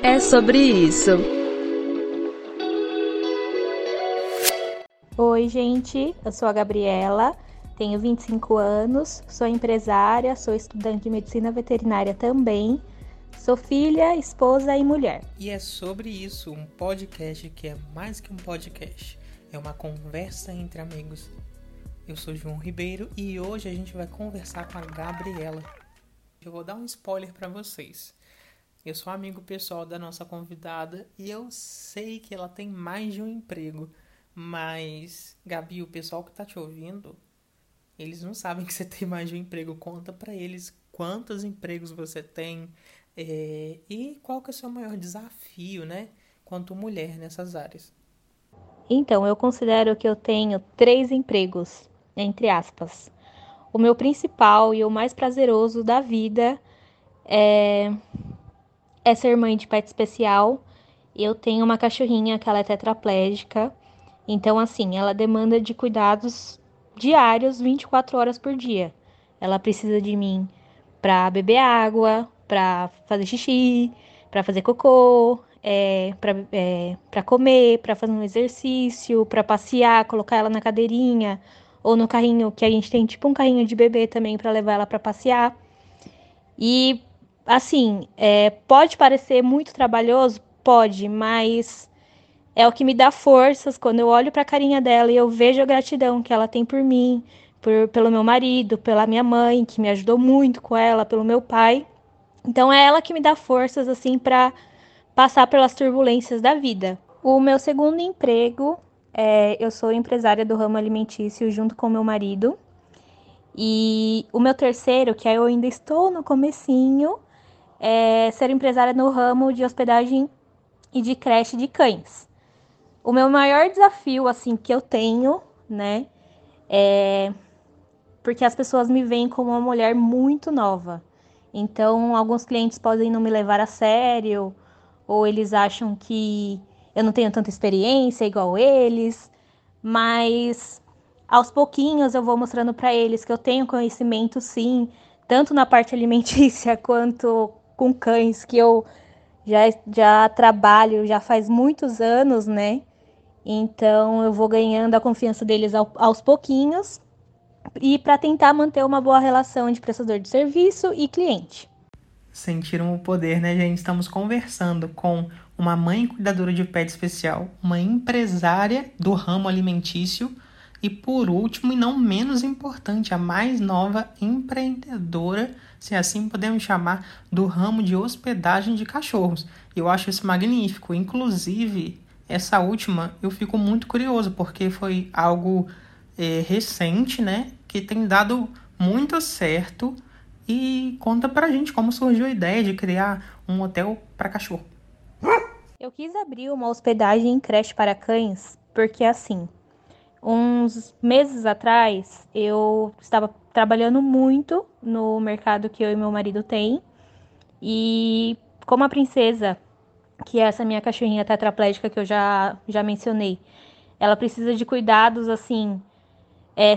É sobre isso. Oi, gente. Eu sou a Gabriela, tenho 25 anos, sou empresária, sou estudante de medicina veterinária também, sou filha, esposa e mulher. E é sobre isso, um podcast que é mais que um podcast, é uma conversa entre amigos. Eu sou João Ribeiro e hoje a gente vai conversar com a Gabriela. Eu vou dar um spoiler para vocês. Eu sou amigo pessoal da nossa convidada e eu sei que ela tem mais de um emprego. Mas, Gabi, o pessoal que tá te ouvindo, eles não sabem que você tem mais de um emprego. Conta para eles quantos empregos você tem e qual que é o seu maior desafio, né? Quanto mulher nessas áreas. Então, eu considero que eu tenho 3 empregos. Entre aspas, o meu principal e o mais prazeroso da vida é ser mãe de pet especial. Eu tenho uma cachorrinha que ela é tetraplégica, então assim, ela demanda de cuidados diários 24 horas por dia. Ela precisa de mim para beber água, para fazer xixi, para fazer cocô, para comer, para fazer um exercício, para passear, colocar ela na cadeirinha ou no carrinho, que a gente tem tipo um carrinho de bebê também para levar ela para passear. E assim, pode parecer muito trabalhoso, pode, mas é o que me dá forças quando eu olho para a carinha dela e eu vejo a gratidão que ela tem por mim, pelo meu marido, pela minha mãe, que me ajudou muito com ela, pelo meu pai. Então é ela que me dá forças assim para passar pelas turbulências da vida. O meu segundo emprego, eu sou empresária do ramo alimentício junto com meu marido. E o meu terceiro, que eu ainda estou no comecinho, é ser empresária no ramo de hospedagem e de creche de cães. O meu maior desafio, assim, que eu tenho, né, porque as pessoas me veem como uma mulher muito nova. Então, alguns clientes podem não me levar a sério, ou eles acham que eu não tenho tanta experiência igual eles, mas aos pouquinhos eu vou mostrando para eles que eu tenho conhecimento sim, tanto na parte alimentícia quanto com cães, que eu já trabalho, já faz muitos anos, né? Então eu vou ganhando a confiança deles aos pouquinhos e para tentar manter uma boa relação de prestador de serviço e cliente. Sentiram o poder, né, gente? Estamos conversando com uma mãe cuidadora de pet especial, uma empresária do ramo alimentício e, por último, e não menos importante, a mais nova empreendedora, se assim podemos chamar, do ramo de hospedagem de cachorros. Eu acho isso magnífico. Inclusive, essa última eu fico muito curioso, porque foi algo recente, né, que tem dado muito certo. E conta pra gente como surgiu a ideia de criar um hotel para cachorro. Eu quis abrir uma hospedagem em creche para cães, porque assim, uns meses atrás, eu estava trabalhando muito no mercado que eu e meu marido tem. E como a Princesa, que é essa minha cachorrinha tetraplégica que eu já mencionei, ela precisa de cuidados assim,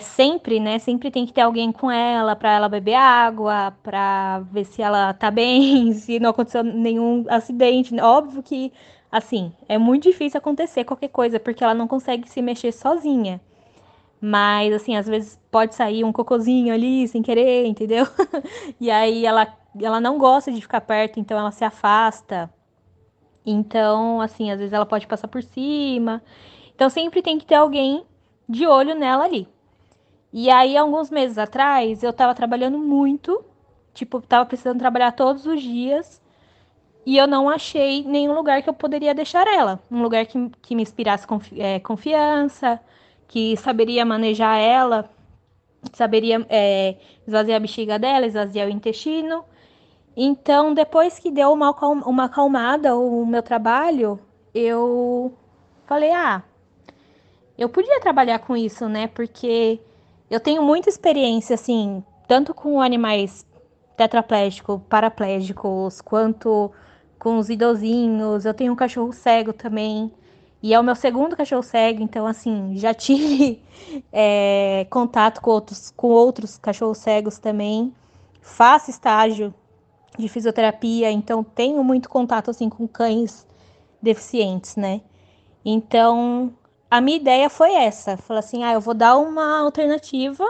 sempre, né? Sempre tem que ter alguém com ela, para ela beber água, para ver se ela tá bem, se não aconteceu nenhum acidente. Óbvio que, assim, é muito difícil acontecer qualquer coisa, porque ela não consegue se mexer sozinha. Mas, assim, às vezes pode sair um cocôzinho ali, sem querer, entendeu? E aí ela não gosta de ficar perto, então ela se afasta. Então, assim, às vezes ela pode passar por cima. Então, sempre tem que ter alguém de olho nela ali. E aí, alguns meses atrás, eu tava trabalhando muito, tipo, tava precisando trabalhar todos os dias, e eu não achei nenhum lugar que eu poderia deixar ela, um lugar que me inspirasse confiança, que saberia manejar ela, saberia esvaziar a bexiga dela, esvaziar o intestino. Então, depois que deu uma acalmada o meu trabalho, eu falei, eu podia trabalhar com isso, né, porque eu tenho muita experiência, assim, tanto com animais tetraplégicos, paraplégicos, quanto com os idosinhos. Eu tenho um cachorro cego também, e é o meu segundo cachorro cego, então, assim, já tive contato com outros cachorros cegos também. Faço estágio de fisioterapia, então tenho muito contato assim com cães deficientes, né? Então, a minha ideia foi essa, falar assim, eu vou dar uma alternativa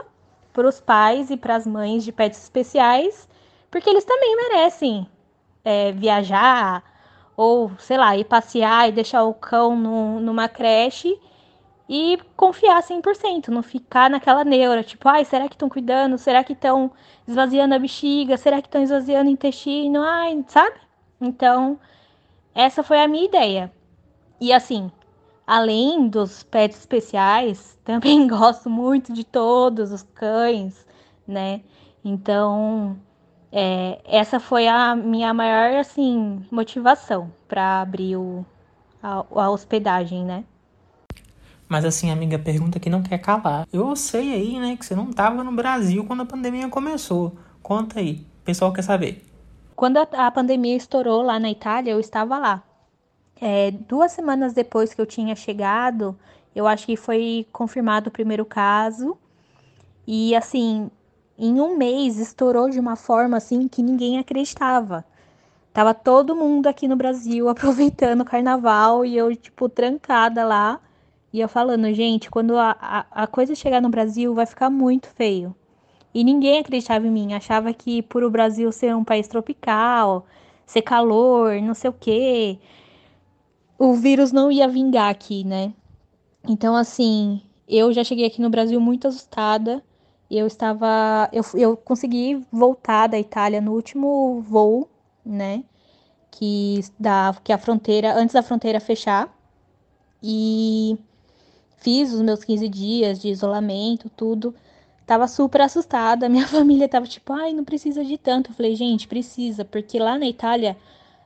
para os pais e para as mães de pets especiais, porque eles também merecem viajar ou, sei lá, ir passear e deixar o cão numa creche e confiar 100%, não ficar naquela neura, tipo, será que estão cuidando? Será que estão esvaziando a bexiga? Será que estão esvaziando o intestino? Sabe? Então, essa foi a minha ideia. E assim, além dos pets especiais, também gosto muito de todos os cães, né? Então, essa foi a minha maior, assim, motivação para abrir a hospedagem, né? Mas assim, amiga, pergunta que não quer calar. Eu sei aí, né, que você não estava no Brasil quando a pandemia começou. Conta aí, o pessoal quer saber. Quando a pandemia estourou lá na Itália, eu estava lá. 2 semanas depois que eu tinha chegado, eu acho que foi confirmado o primeiro caso. E assim, em 1 mês estourou de uma forma assim que ninguém acreditava. Tava todo mundo aqui no Brasil aproveitando o carnaval e eu, tipo, trancada lá. E eu falando, gente, quando a coisa chegar no Brasil vai ficar muito feio. E ninguém acreditava em mim, achava que por o Brasil ser um país tropical, ser calor, não sei o quê, o vírus não ia vingar aqui, né? Então, assim, eu já cheguei aqui no Brasil muito assustada. Eu consegui voltar da Itália no último voo, né? Que a fronteira, antes da fronteira fechar. E fiz os meus 15 dias de isolamento, tudo. Tava super assustada. Minha família tava tipo, não precisa de tanto. Eu falei, gente, precisa. Porque lá na Itália,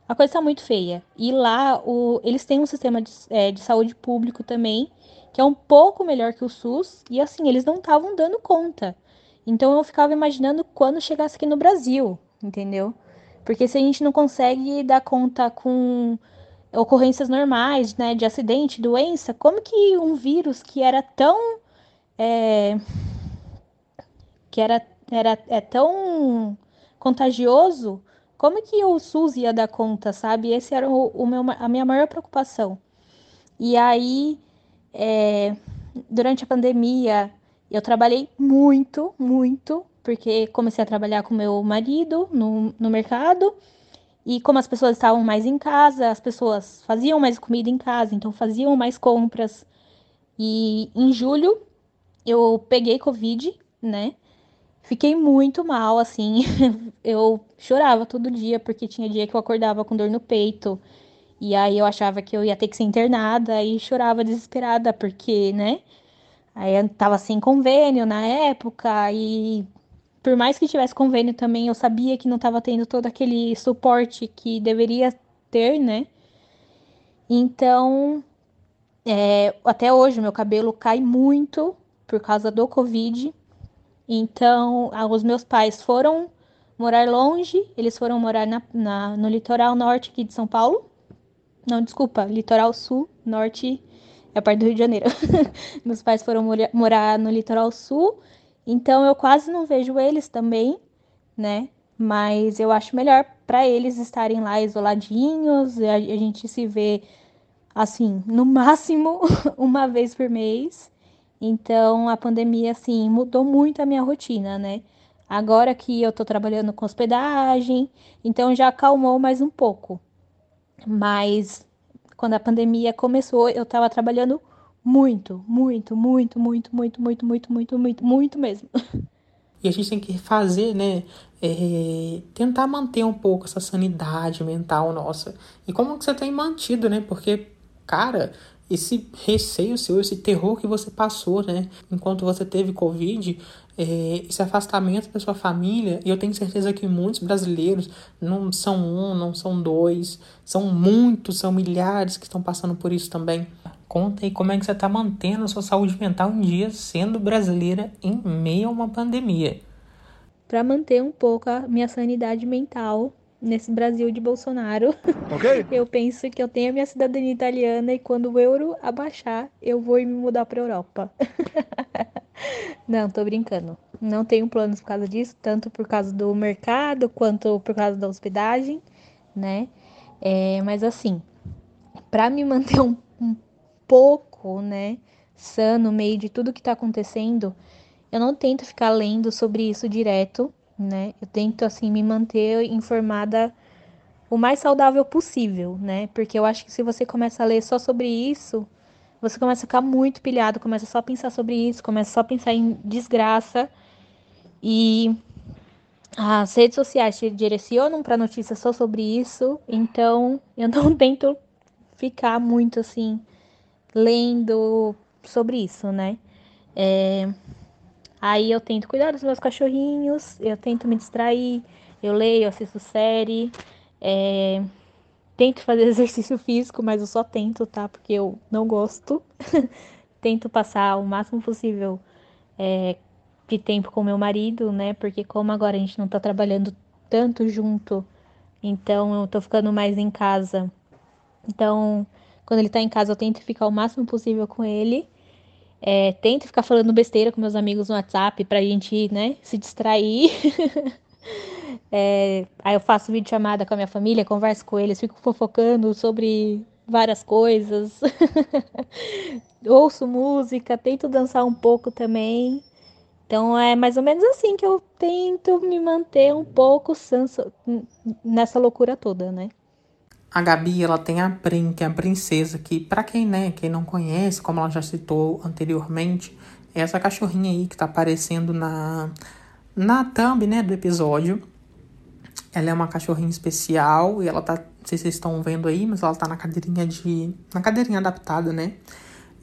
a coisa tá muito feia. E lá, eles têm um sistema de saúde público também, que é um pouco melhor que o SUS. E assim, eles não estavam dando conta. Então, eu ficava imaginando quando chegasse aqui no Brasil, entendeu? Porque se a gente não consegue dar conta com ocorrências normais, né, de acidente, doença, como que um vírus que era tão tão contagioso, como que o SUS ia dar conta, sabe? Esse era a minha maior preocupação. E aí, durante a pandemia, eu trabalhei muito, muito, porque comecei a trabalhar com meu marido no mercado. E como as pessoas estavam mais em casa, as pessoas faziam mais comida em casa, então faziam mais compras. E em julho eu peguei Covid, né? Fiquei muito mal, assim. Eu chorava todo dia, porque tinha dia que eu acordava com dor no peito. E aí eu achava que eu ia ter que ser internada e chorava desesperada, porque, né? Aí eu tava sem convênio na época e, por mais que tivesse convênio também, eu sabia que não estava tendo todo aquele suporte que deveria ter, né? Então, até hoje, meu cabelo cai muito por causa do Covid. Então, os meus pais foram morar longe. Eles foram morar no litoral norte aqui de São Paulo. Não, desculpa, litoral sul, norte é a parte do Rio de Janeiro. Meus pais foram morar no litoral sul. Então, eu quase não vejo eles também, né? Mas eu acho melhor para eles estarem lá isoladinhos. A gente se vê, assim, no máximo 1 vez por mês. Então, a pandemia, assim, mudou muito a minha rotina, né? Agora que eu tô trabalhando com hospedagem, então já acalmou mais um pouco. Mas, quando a pandemia começou, eu tava trabalhando muito, muito, muito, muito, muito, muito, muito, muito, muito, muito mesmo. E a gente tem que fazer, né? Tentar manter um pouco essa sanidade mental nossa. E como que você tem mantido, né? Porque, cara, esse receio seu, esse terror que você passou, né? Enquanto você teve Covid, esse afastamento da sua família, e eu tenho certeza que muitos brasileiros, não são um, não são dois, são muitos, são milhares que estão passando por isso também. Conta aí como é que você está mantendo a sua saúde mental um dia sendo brasileira em meio a uma pandemia. Para manter um pouco a minha sanidade mental nesse Brasil de Bolsonaro, okay. Eu penso que eu tenho a minha cidadania italiana e quando o euro abaixar, eu vou me mudar para a Europa. Não, tô brincando. Não tenho planos por causa disso, tanto por causa do mercado quanto por causa da hospedagem, né? Mas assim, para me manter um pouco, né, sã no meio de tudo que tá acontecendo, eu não tento ficar lendo sobre isso direto, né? Eu tento, assim, me manter informada o mais saudável possível, né? Porque eu acho que se você começa a ler só sobre isso, você começa a ficar muito pilhado, começa só a pensar sobre isso, começa só a pensar em desgraça. E as redes sociais te direcionam para notícias só sobre isso, então eu não tento ficar muito, assim, lendo sobre isso, né? Aí eu tento cuidar dos meus cachorrinhos, eu tento me distrair, eu leio, eu assisto série, tento fazer exercício físico, mas eu só tento, tá? Porque eu não gosto. Tento passar o máximo possível de tempo com meu marido, né? Porque como agora a gente não tá trabalhando tanto junto, então eu tô ficando mais em casa. Então, quando ele tá em casa, eu tento ficar o máximo possível com ele. Tento ficar falando besteira com meus amigos no WhatsApp pra gente, né, se distrair. Aí eu faço videochamada com a minha família, converso com eles, fico fofocando sobre várias coisas. Ouço música, tento dançar um pouco também. Então é mais ou menos assim que eu tento me manter um pouco sansa nessa loucura toda, né? A Gabi, ela tem a Prim, que é a princesa, que pra quem não conhece, como ela já citou anteriormente, é essa cachorrinha aí que tá aparecendo na thumb, né, do episódio. Ela é uma cachorrinha especial e ela tá, não sei se vocês estão vendo aí, mas ela tá na cadeirinha adaptada, né?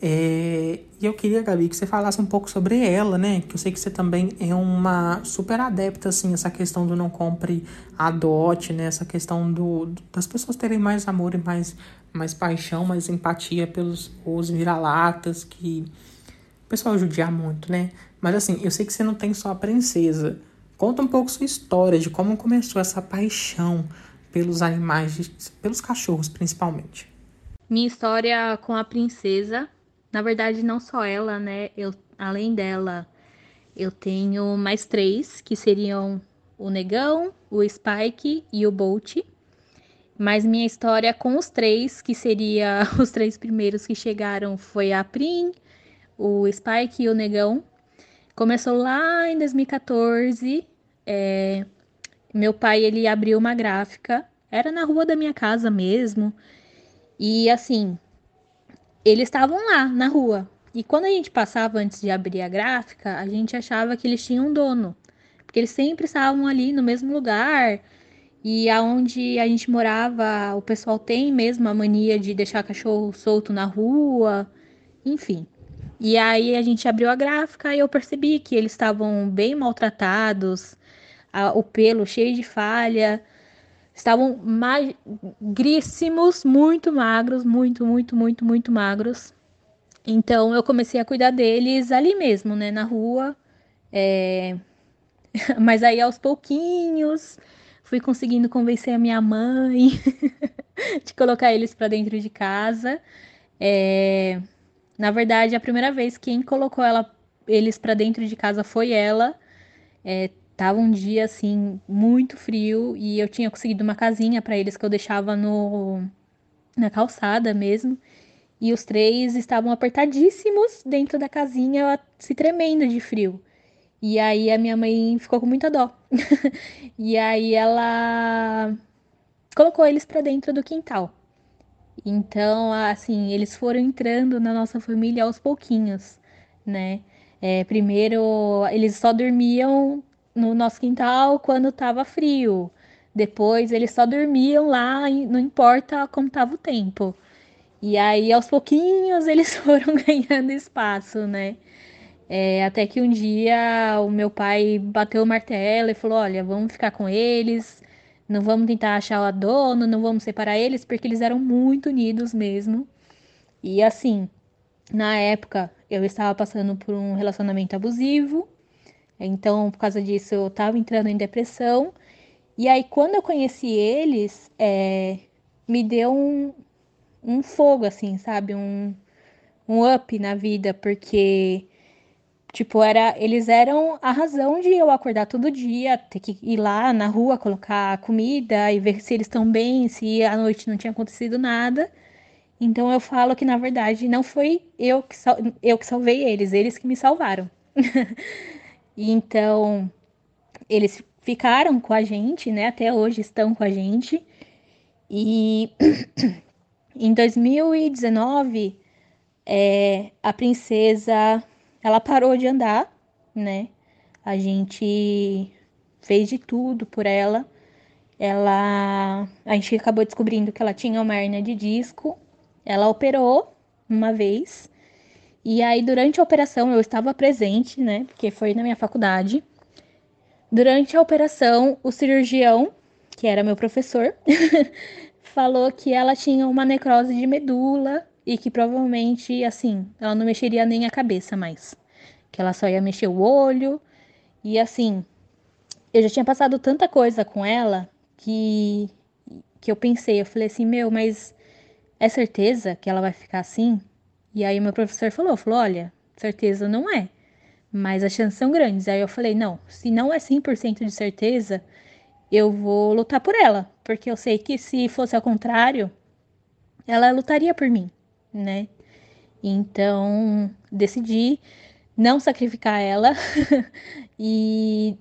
E eu queria, Gabi, que você falasse um pouco sobre ela, né? Que eu sei que você também é uma super adepta, assim, essa questão do não compre, adote, né? Essa questão das pessoas terem mais amor e mais paixão, mais empatia pelos os vira-latas, que o pessoal judia muito, né? Mas assim, eu sei que você não tem só a princesa. Conta um pouco sua história, de como começou essa paixão pelos animais, pelos cachorros principalmente. Minha história com a princesa, na verdade não só ela, né? Além dela, eu tenho mais 3, que seriam o Negão, o Spike e o Bolt. Mas minha história com os 3, que seria os 3 primeiros que chegaram, foi a Prim, o Spike e o Negão. Começou lá em 2014, meu pai, ele abriu uma gráfica, era na rua da minha casa mesmo. E assim, eles estavam lá na rua. E quando a gente passava antes de abrir a gráfica, a gente achava que eles tinham um dono. Porque eles sempre estavam ali no mesmo lugar. E aonde a gente morava, o pessoal tem mesmo a mania de deixar cachorro solto na rua. Enfim. E aí a gente abriu a gráfica e eu percebi que eles estavam bem maltratados. O pelo cheio de falha. Estavam magríssimos, muito magros, muito magros. Então, eu comecei a cuidar deles ali mesmo, né, na rua. Mas aí, aos pouquinhos, fui conseguindo convencer a minha mãe de colocar eles para dentro de casa. Na verdade, a primeira vez, quem colocou eles para dentro de casa foi ela. Tava um dia, assim, muito frio e eu tinha conseguido uma casinha para eles que eu deixava na calçada mesmo. E os 3 estavam apertadíssimos dentro da casinha, se tremendo de frio. E aí a minha mãe ficou com muita dó. E aí ela colocou eles para dentro do quintal. Então, assim, eles foram entrando na nossa família aos pouquinhos, né? Primeiro, eles só dormiam no nosso quintal quando tava frio. Depois eles só dormiam lá, não importa como tava o tempo. E aí aos pouquinhos eles foram ganhando espaço, né? Até que um dia o meu pai bateu o martelo e falou: olha, vamos ficar com eles, não vamos tentar achar o dono, não vamos separar eles, porque eles eram muito unidos mesmo. E assim, na época eu estava passando por um relacionamento abusivo. Então, por causa disso, eu tava entrando em depressão. E aí, quando eu conheci eles, me deu um fogo, assim, sabe? Um up na vida, porque Tipo, eles eram a razão de eu acordar todo dia, ter que ir lá na rua, colocar comida e ver se eles estão bem, se à noite não tinha acontecido nada. Então eu falo que, na verdade, não foi eu que salvei eles, eles que me salvaram. Então, eles ficaram com a gente, né? Até hoje estão com a gente. E em 2019, a princesa... ela parou de andar, né? A gente fez de tudo por ela. A gente acabou descobrindo que ela tinha uma hérnia de disco. Ela operou uma vez. E aí, durante a operação, eu estava presente, né? Porque foi na minha faculdade. Durante a operação, o cirurgião, que era meu professor, falou que ela tinha uma necrose de medula. E que provavelmente, assim, ela não mexeria nem a cabeça mais. Que ela só ia mexer o olho. E assim, eu já tinha passado tanta coisa com ela que eu pensei. Eu falei assim, meu, mas é certeza que ela vai ficar assim? E aí meu professor falou, olha, certeza não é. Mas as chances são grandes. Aí eu falei, não, se não é 100% de certeza, eu vou lutar por ela. Porque eu sei que se fosse ao contrário, ela lutaria por mim. Né? Então, decidi não sacrificar ela e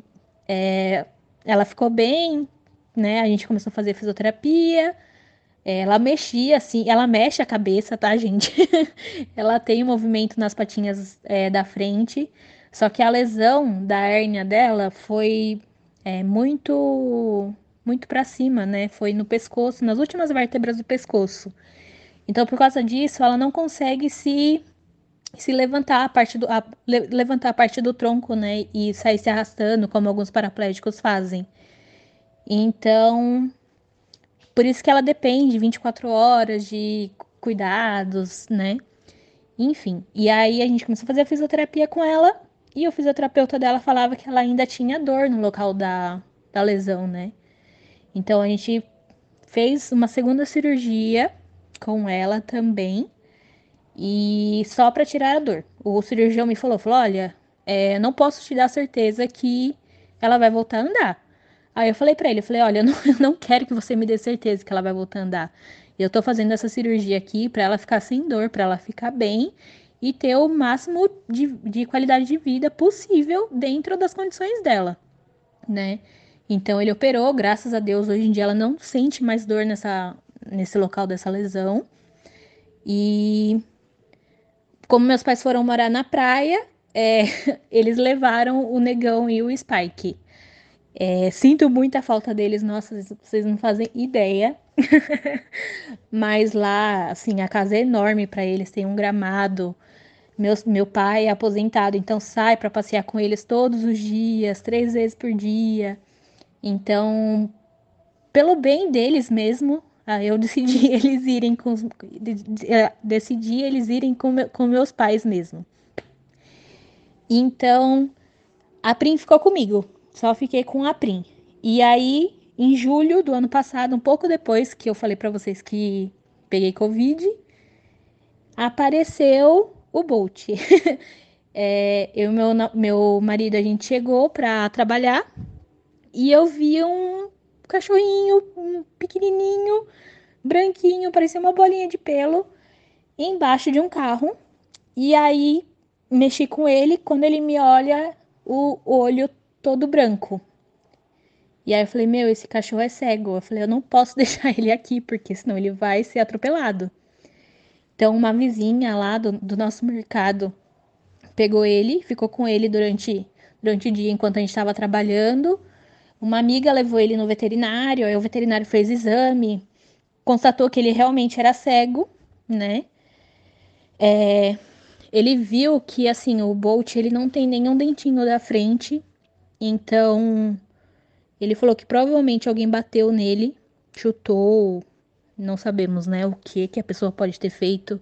ela ficou bem, né? A gente começou a fazer fisioterapia, ela mexia assim, ela mexe a cabeça, tá, gente? Ela tem um movimento nas patinhas da frente, só que a lesão da hérnia dela foi muito, muito pra cima, né? Foi no pescoço, nas últimas vértebras do pescoço. Então, por causa disso, ela não consegue se levantar levantar a parte do tronco, né? E sair se arrastando, como alguns paraplégicos fazem. Então, por isso que ela depende 24 horas de cuidados, né? Enfim, e aí a gente começou a fazer a fisioterapia com ela. E o fisioterapeuta dela falava que ela ainda tinha dor no local da lesão, né? Então, a gente fez uma segunda cirurgia com ela também, e só para tirar a dor. O cirurgião me falou, olha, não posso te dar certeza que ela vai voltar a andar. Aí eu falei para ele, olha, eu não quero que você me dê certeza que ela vai voltar a andar. Eu tô fazendo essa cirurgia aqui para ela ficar sem dor, para ela ficar bem e ter o máximo de qualidade de vida possível dentro das condições dela, né? Então ele operou, graças a Deus, hoje em dia ela não sente mais dor nesse local dessa lesão. E como meus pais foram morar na praia, eles levaram o Negão e o Spike. Sinto muita falta deles, nossa, vocês não fazem ideia. Mas lá, assim, a casa é enorme para eles, tem um gramado. Meu pai é aposentado, então sai para passear com eles todos os dias, 3 vezes por dia. Então, pelo bem deles mesmo, eu decidi eles irem com meus pais mesmo. Então, a Prim ficou comigo. Só fiquei com a Prim. E aí, em julho do ano passado, um pouco depois que eu falei pra vocês que peguei Covid, apareceu o Bolt. Eu e meu marido, a gente chegou pra trabalhar e eu vi um cachorrinho, um pequenininho, branquinho, parecia uma bolinha de pelo, embaixo de um carro. E aí, mexi com ele, quando ele me olha, o olho todo branco. E aí eu falei, meu, esse cachorro é cego. Eu falei, eu não posso deixar ele aqui, porque senão ele vai ser atropelado. Então, uma vizinha lá do nosso mercado pegou ele, ficou com ele durante o dia, enquanto a gente estava trabalhando. Uma amiga levou ele no veterinário, aí o veterinário fez exame, constatou que ele realmente era cego, né? Ele viu que, assim, o Bolt, ele não tem nenhum dentinho da frente, então ele falou que provavelmente alguém bateu nele, chutou, não sabemos, né, o que a pessoa pode ter feito,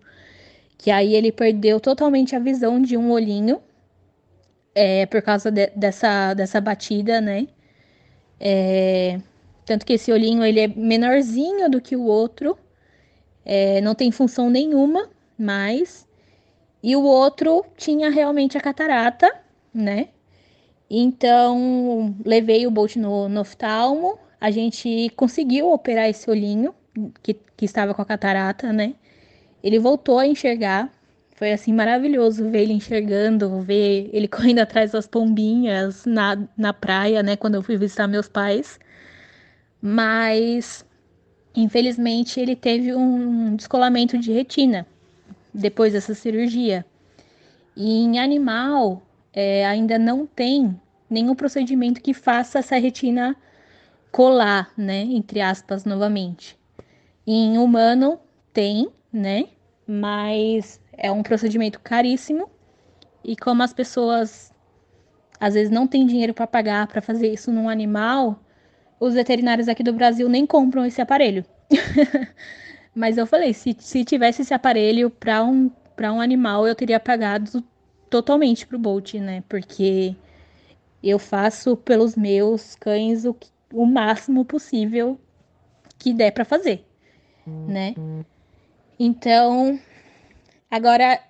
que aí ele perdeu totalmente a visão de um olhinho, por causa dessa batida, né? Tanto que esse olhinho, ele é menorzinho do que o outro, não tem função nenhuma mais, e o outro tinha realmente a catarata, né? Então, levei o Bolt no oftalmo, a gente conseguiu operar esse olhinho, que estava com a catarata, né? Ele voltou a enxergar, foi assim maravilhoso ver ele enxergando, ver ele correndo atrás das pombinhas na praia, né? Quando eu fui visitar meus pais, mas infelizmente ele teve um descolamento de retina depois dessa cirurgia. E em animal, ainda não tem nenhum procedimento que faça essa retina colar, né, entre aspas, novamente. Em humano tem, né, mas é um procedimento caríssimo e como as pessoas às vezes não têm dinheiro para pagar para fazer isso num animal, os veterinários aqui do Brasil nem compram esse aparelho. Mas eu falei, se tivesse esse aparelho para um animal, eu teria pagado totalmente pro Bolt, né? Porque eu faço pelos meus cães o máximo possível que der para fazer, né? Então, agora...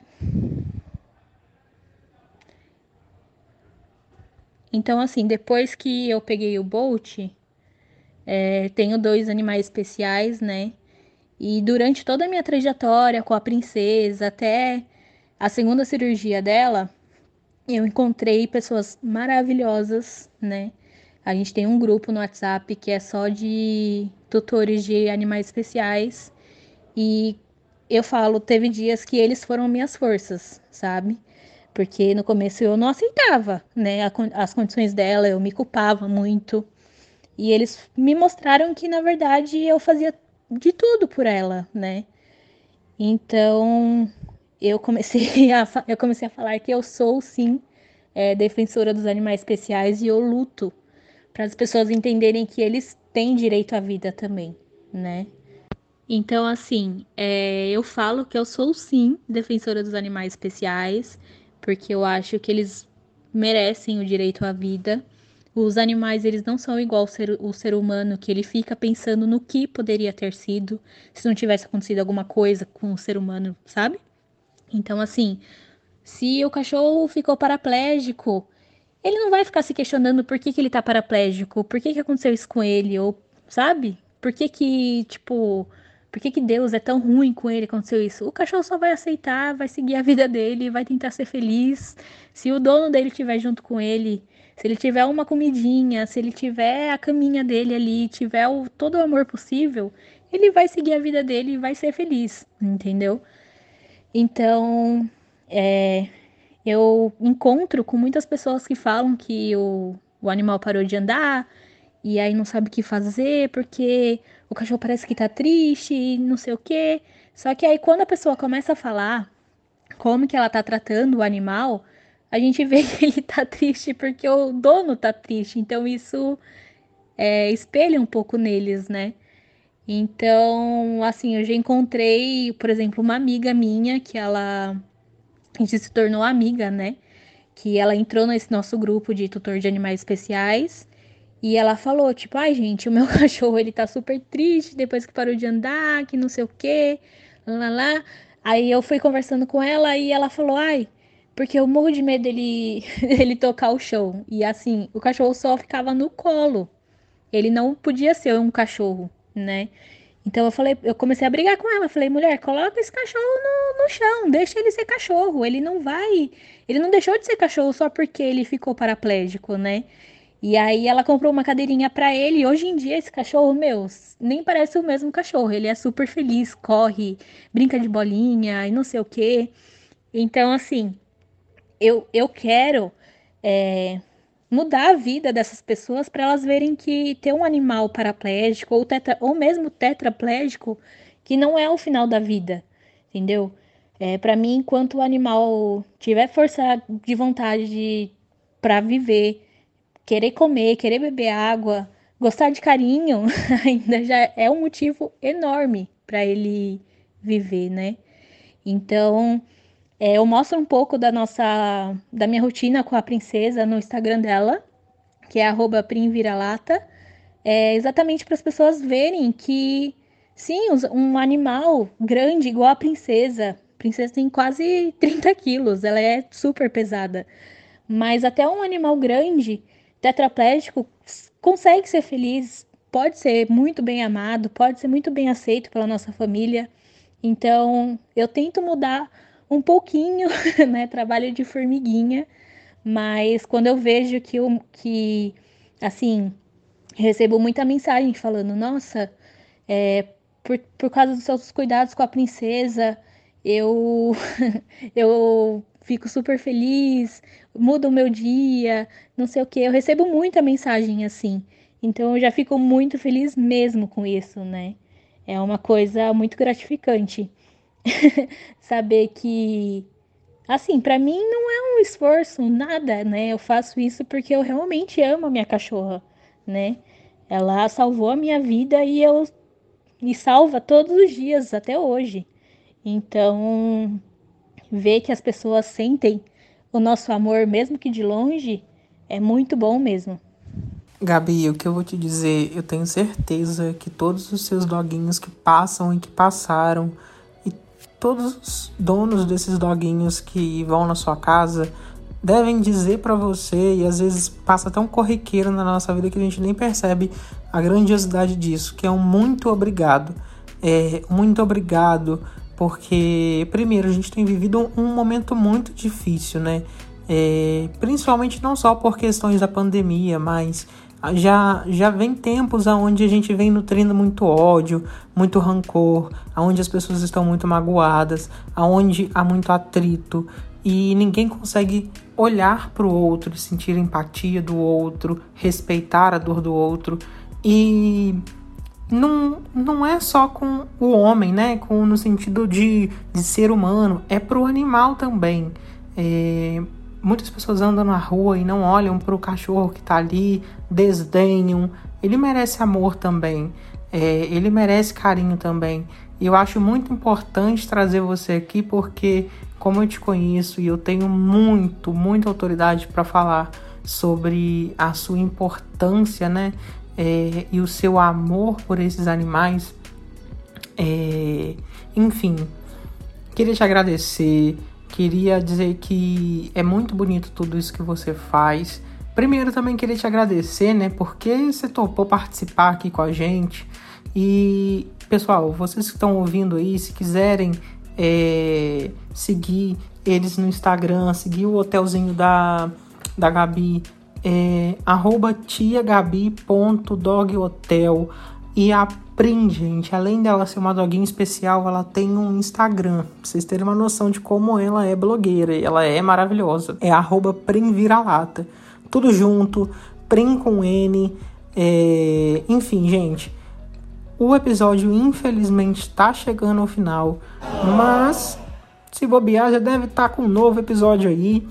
Então, assim, depois que eu peguei o Bolt, tenho 2 animais especiais, né? E durante toda a minha trajetória com a princesa, até a segunda cirurgia dela, eu encontrei pessoas maravilhosas, né? A gente tem um grupo no WhatsApp que é só de tutores de animais especiais. E eu falo, teve dias que eles foram minhas forças, sabe? Porque no começo eu não aceitava, né? As condições dela, eu me culpava muito. E eles me mostraram que, na verdade, eu fazia de tudo por ela, né? Então, eu comecei a falar que eu sou, sim, defensora dos animais especiais e eu luto para as pessoas entenderem que eles têm direito à vida também, né? Então, assim, eu falo que eu sou, sim, defensora dos animais especiais, porque eu acho que eles merecem o direito à vida. Os animais, eles não são igual o ser humano, que ele fica pensando no que poderia ter sido se não tivesse acontecido alguma coisa com o ser humano, sabe? Então, assim, se o cachorro ficou paraplégico, ele não vai ficar se questionando por que que ele tá paraplégico, por que que aconteceu isso com ele, ou, sabe? Por que que Deus é tão ruim com ele, aconteceu isso? O cachorro só vai aceitar, vai seguir a vida dele, vai tentar ser feliz. Se o dono dele estiver junto com ele... Se ele tiver uma comidinha, se ele tiver a caminha dele ali, tiver todo o amor possível, ele vai seguir a vida dele e vai ser feliz, entendeu? Então, eu encontro com muitas pessoas que falam que o animal parou de andar e aí não sabe o que fazer porque o cachorro parece que tá triste e não sei o quê. Só que aí quando a pessoa começa a falar como que ela tá tratando o animal... A gente vê que ele tá triste porque o dono tá triste. Então, isso espelha um pouco neles, né? Então, assim, eu já encontrei, por exemplo, uma amiga minha que a gente se tornou amiga, né? Que ela entrou nesse nosso grupo de tutor de animais especiais. E ela falou, tipo, ai, gente, o meu cachorro, ele tá super triste depois que parou de andar, que não sei o quê, lá. Aí, eu fui conversando com ela e ela falou, ai... Porque eu morro de medo dele tocar o chão. E assim, o cachorro só ficava no colo. Ele não podia ser um cachorro, né? Então eu comecei a brigar com ela. Eu falei, mulher, coloca esse cachorro no chão. Deixa ele ser cachorro. Ele não deixou de ser cachorro só porque ele ficou paraplégico, né? E aí ela comprou uma cadeirinha pra ele. E hoje em dia esse cachorro, meu, nem parece o mesmo cachorro. Ele é super feliz, corre, brinca de bolinha e não sei o quê. Então assim... Eu quero mudar a vida dessas pessoas para elas verem que ter um animal paraplégico ou mesmo tetraplégico que não é o final da vida, entendeu? Para mim, enquanto o animal tiver força de vontade para viver, querer comer, querer beber água, gostar de carinho, ainda já é um motivo enorme para ele viver, né? Então... eu mostro um pouco da minha rotina com a princesa no Instagram dela, que é @PrimVira-Lata, exatamente para as pessoas verem que, sim, um animal grande igual a princesa tem quase 30 quilos, ela é super pesada, Mas até um animal grande, tetraplégico, consegue ser feliz, pode ser muito bem amado, pode ser muito bem aceito pela nossa família. Então, eu tento mudar um pouquinho, né? Trabalho de formiguinha, mas quando eu vejo que assim, recebo muita mensagem falando, nossa, por causa dos seus cuidados com a princesa, eu fico super feliz, muda o meu dia, não sei o quê. Eu recebo muita mensagem assim, então eu já fico muito feliz mesmo com isso, né? É uma coisa muito gratificante saber que, assim, pra mim não é um esforço, nada, né? Eu faço isso porque eu realmente amo a minha cachorra, né? Ela salvou a minha vida e eu me salva todos os dias até hoje. Então, ver que as pessoas sentem o nosso amor, mesmo que de longe, é muito bom mesmo. Gabi, o que eu vou te dizer, eu tenho certeza que todos os seus doguinhos que passam e que passaram, e todos os donos desses doguinhos que vão na sua casa, devem dizer pra você, e às vezes passa tão corriqueiro na nossa vida que a gente nem percebe a grandiosidade disso, que é um muito obrigado. Muito obrigado, porque, primeiro, a gente tem vivido um momento muito difícil, né? Principalmente não só por questões da pandemia, mas já vem tempos onde a gente vem nutrindo muito ódio, muito rancor, onde as pessoas estão muito magoadas, onde há muito atrito e ninguém consegue olhar para o outro, sentir empatia do outro, respeitar a dor do outro. E não é só com o homem, né? No sentido de ser humano, é para o animal também. Muitas pessoas andam na rua e não olham para o cachorro que está ali, desdenham. Ele merece amor também, ele merece carinho também. E eu acho muito importante trazer você aqui porque, como eu te conheço e eu tenho muita autoridade para falar sobre a sua importância, né? E o seu amor por esses animais. Enfim, queria te agradecer. Queria dizer que é muito bonito tudo isso que você faz. Primeiro, também queria te agradecer, né? Porque você topou participar aqui com a gente. E, pessoal, vocês que estão ouvindo aí, se quiserem seguir eles no Instagram, seguir o hotelzinho da Gabi, @tiagabi.doghotel. E a Prim, gente, além dela ser uma doguinha especial, ela tem um Instagram. Pra vocês terem uma noção de como ela é blogueira. Ela é maravilhosa. É @Prim Vira-Lata. Tudo junto. Prim com N. Enfim, gente. O episódio, infelizmente, tá chegando ao final. Mas, se bobear, já deve estar com um novo episódio aí.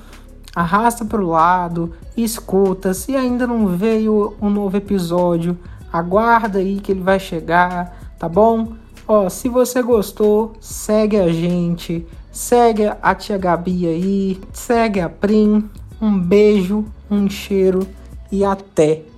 Arrasta pro lado. Escuta. Se ainda não veio um novo episódio, aguarda aí que ele vai chegar, tá bom? Se você gostou, segue a gente, segue a Tia Gabi aí, segue a Prim. Um beijo, um cheiro e até!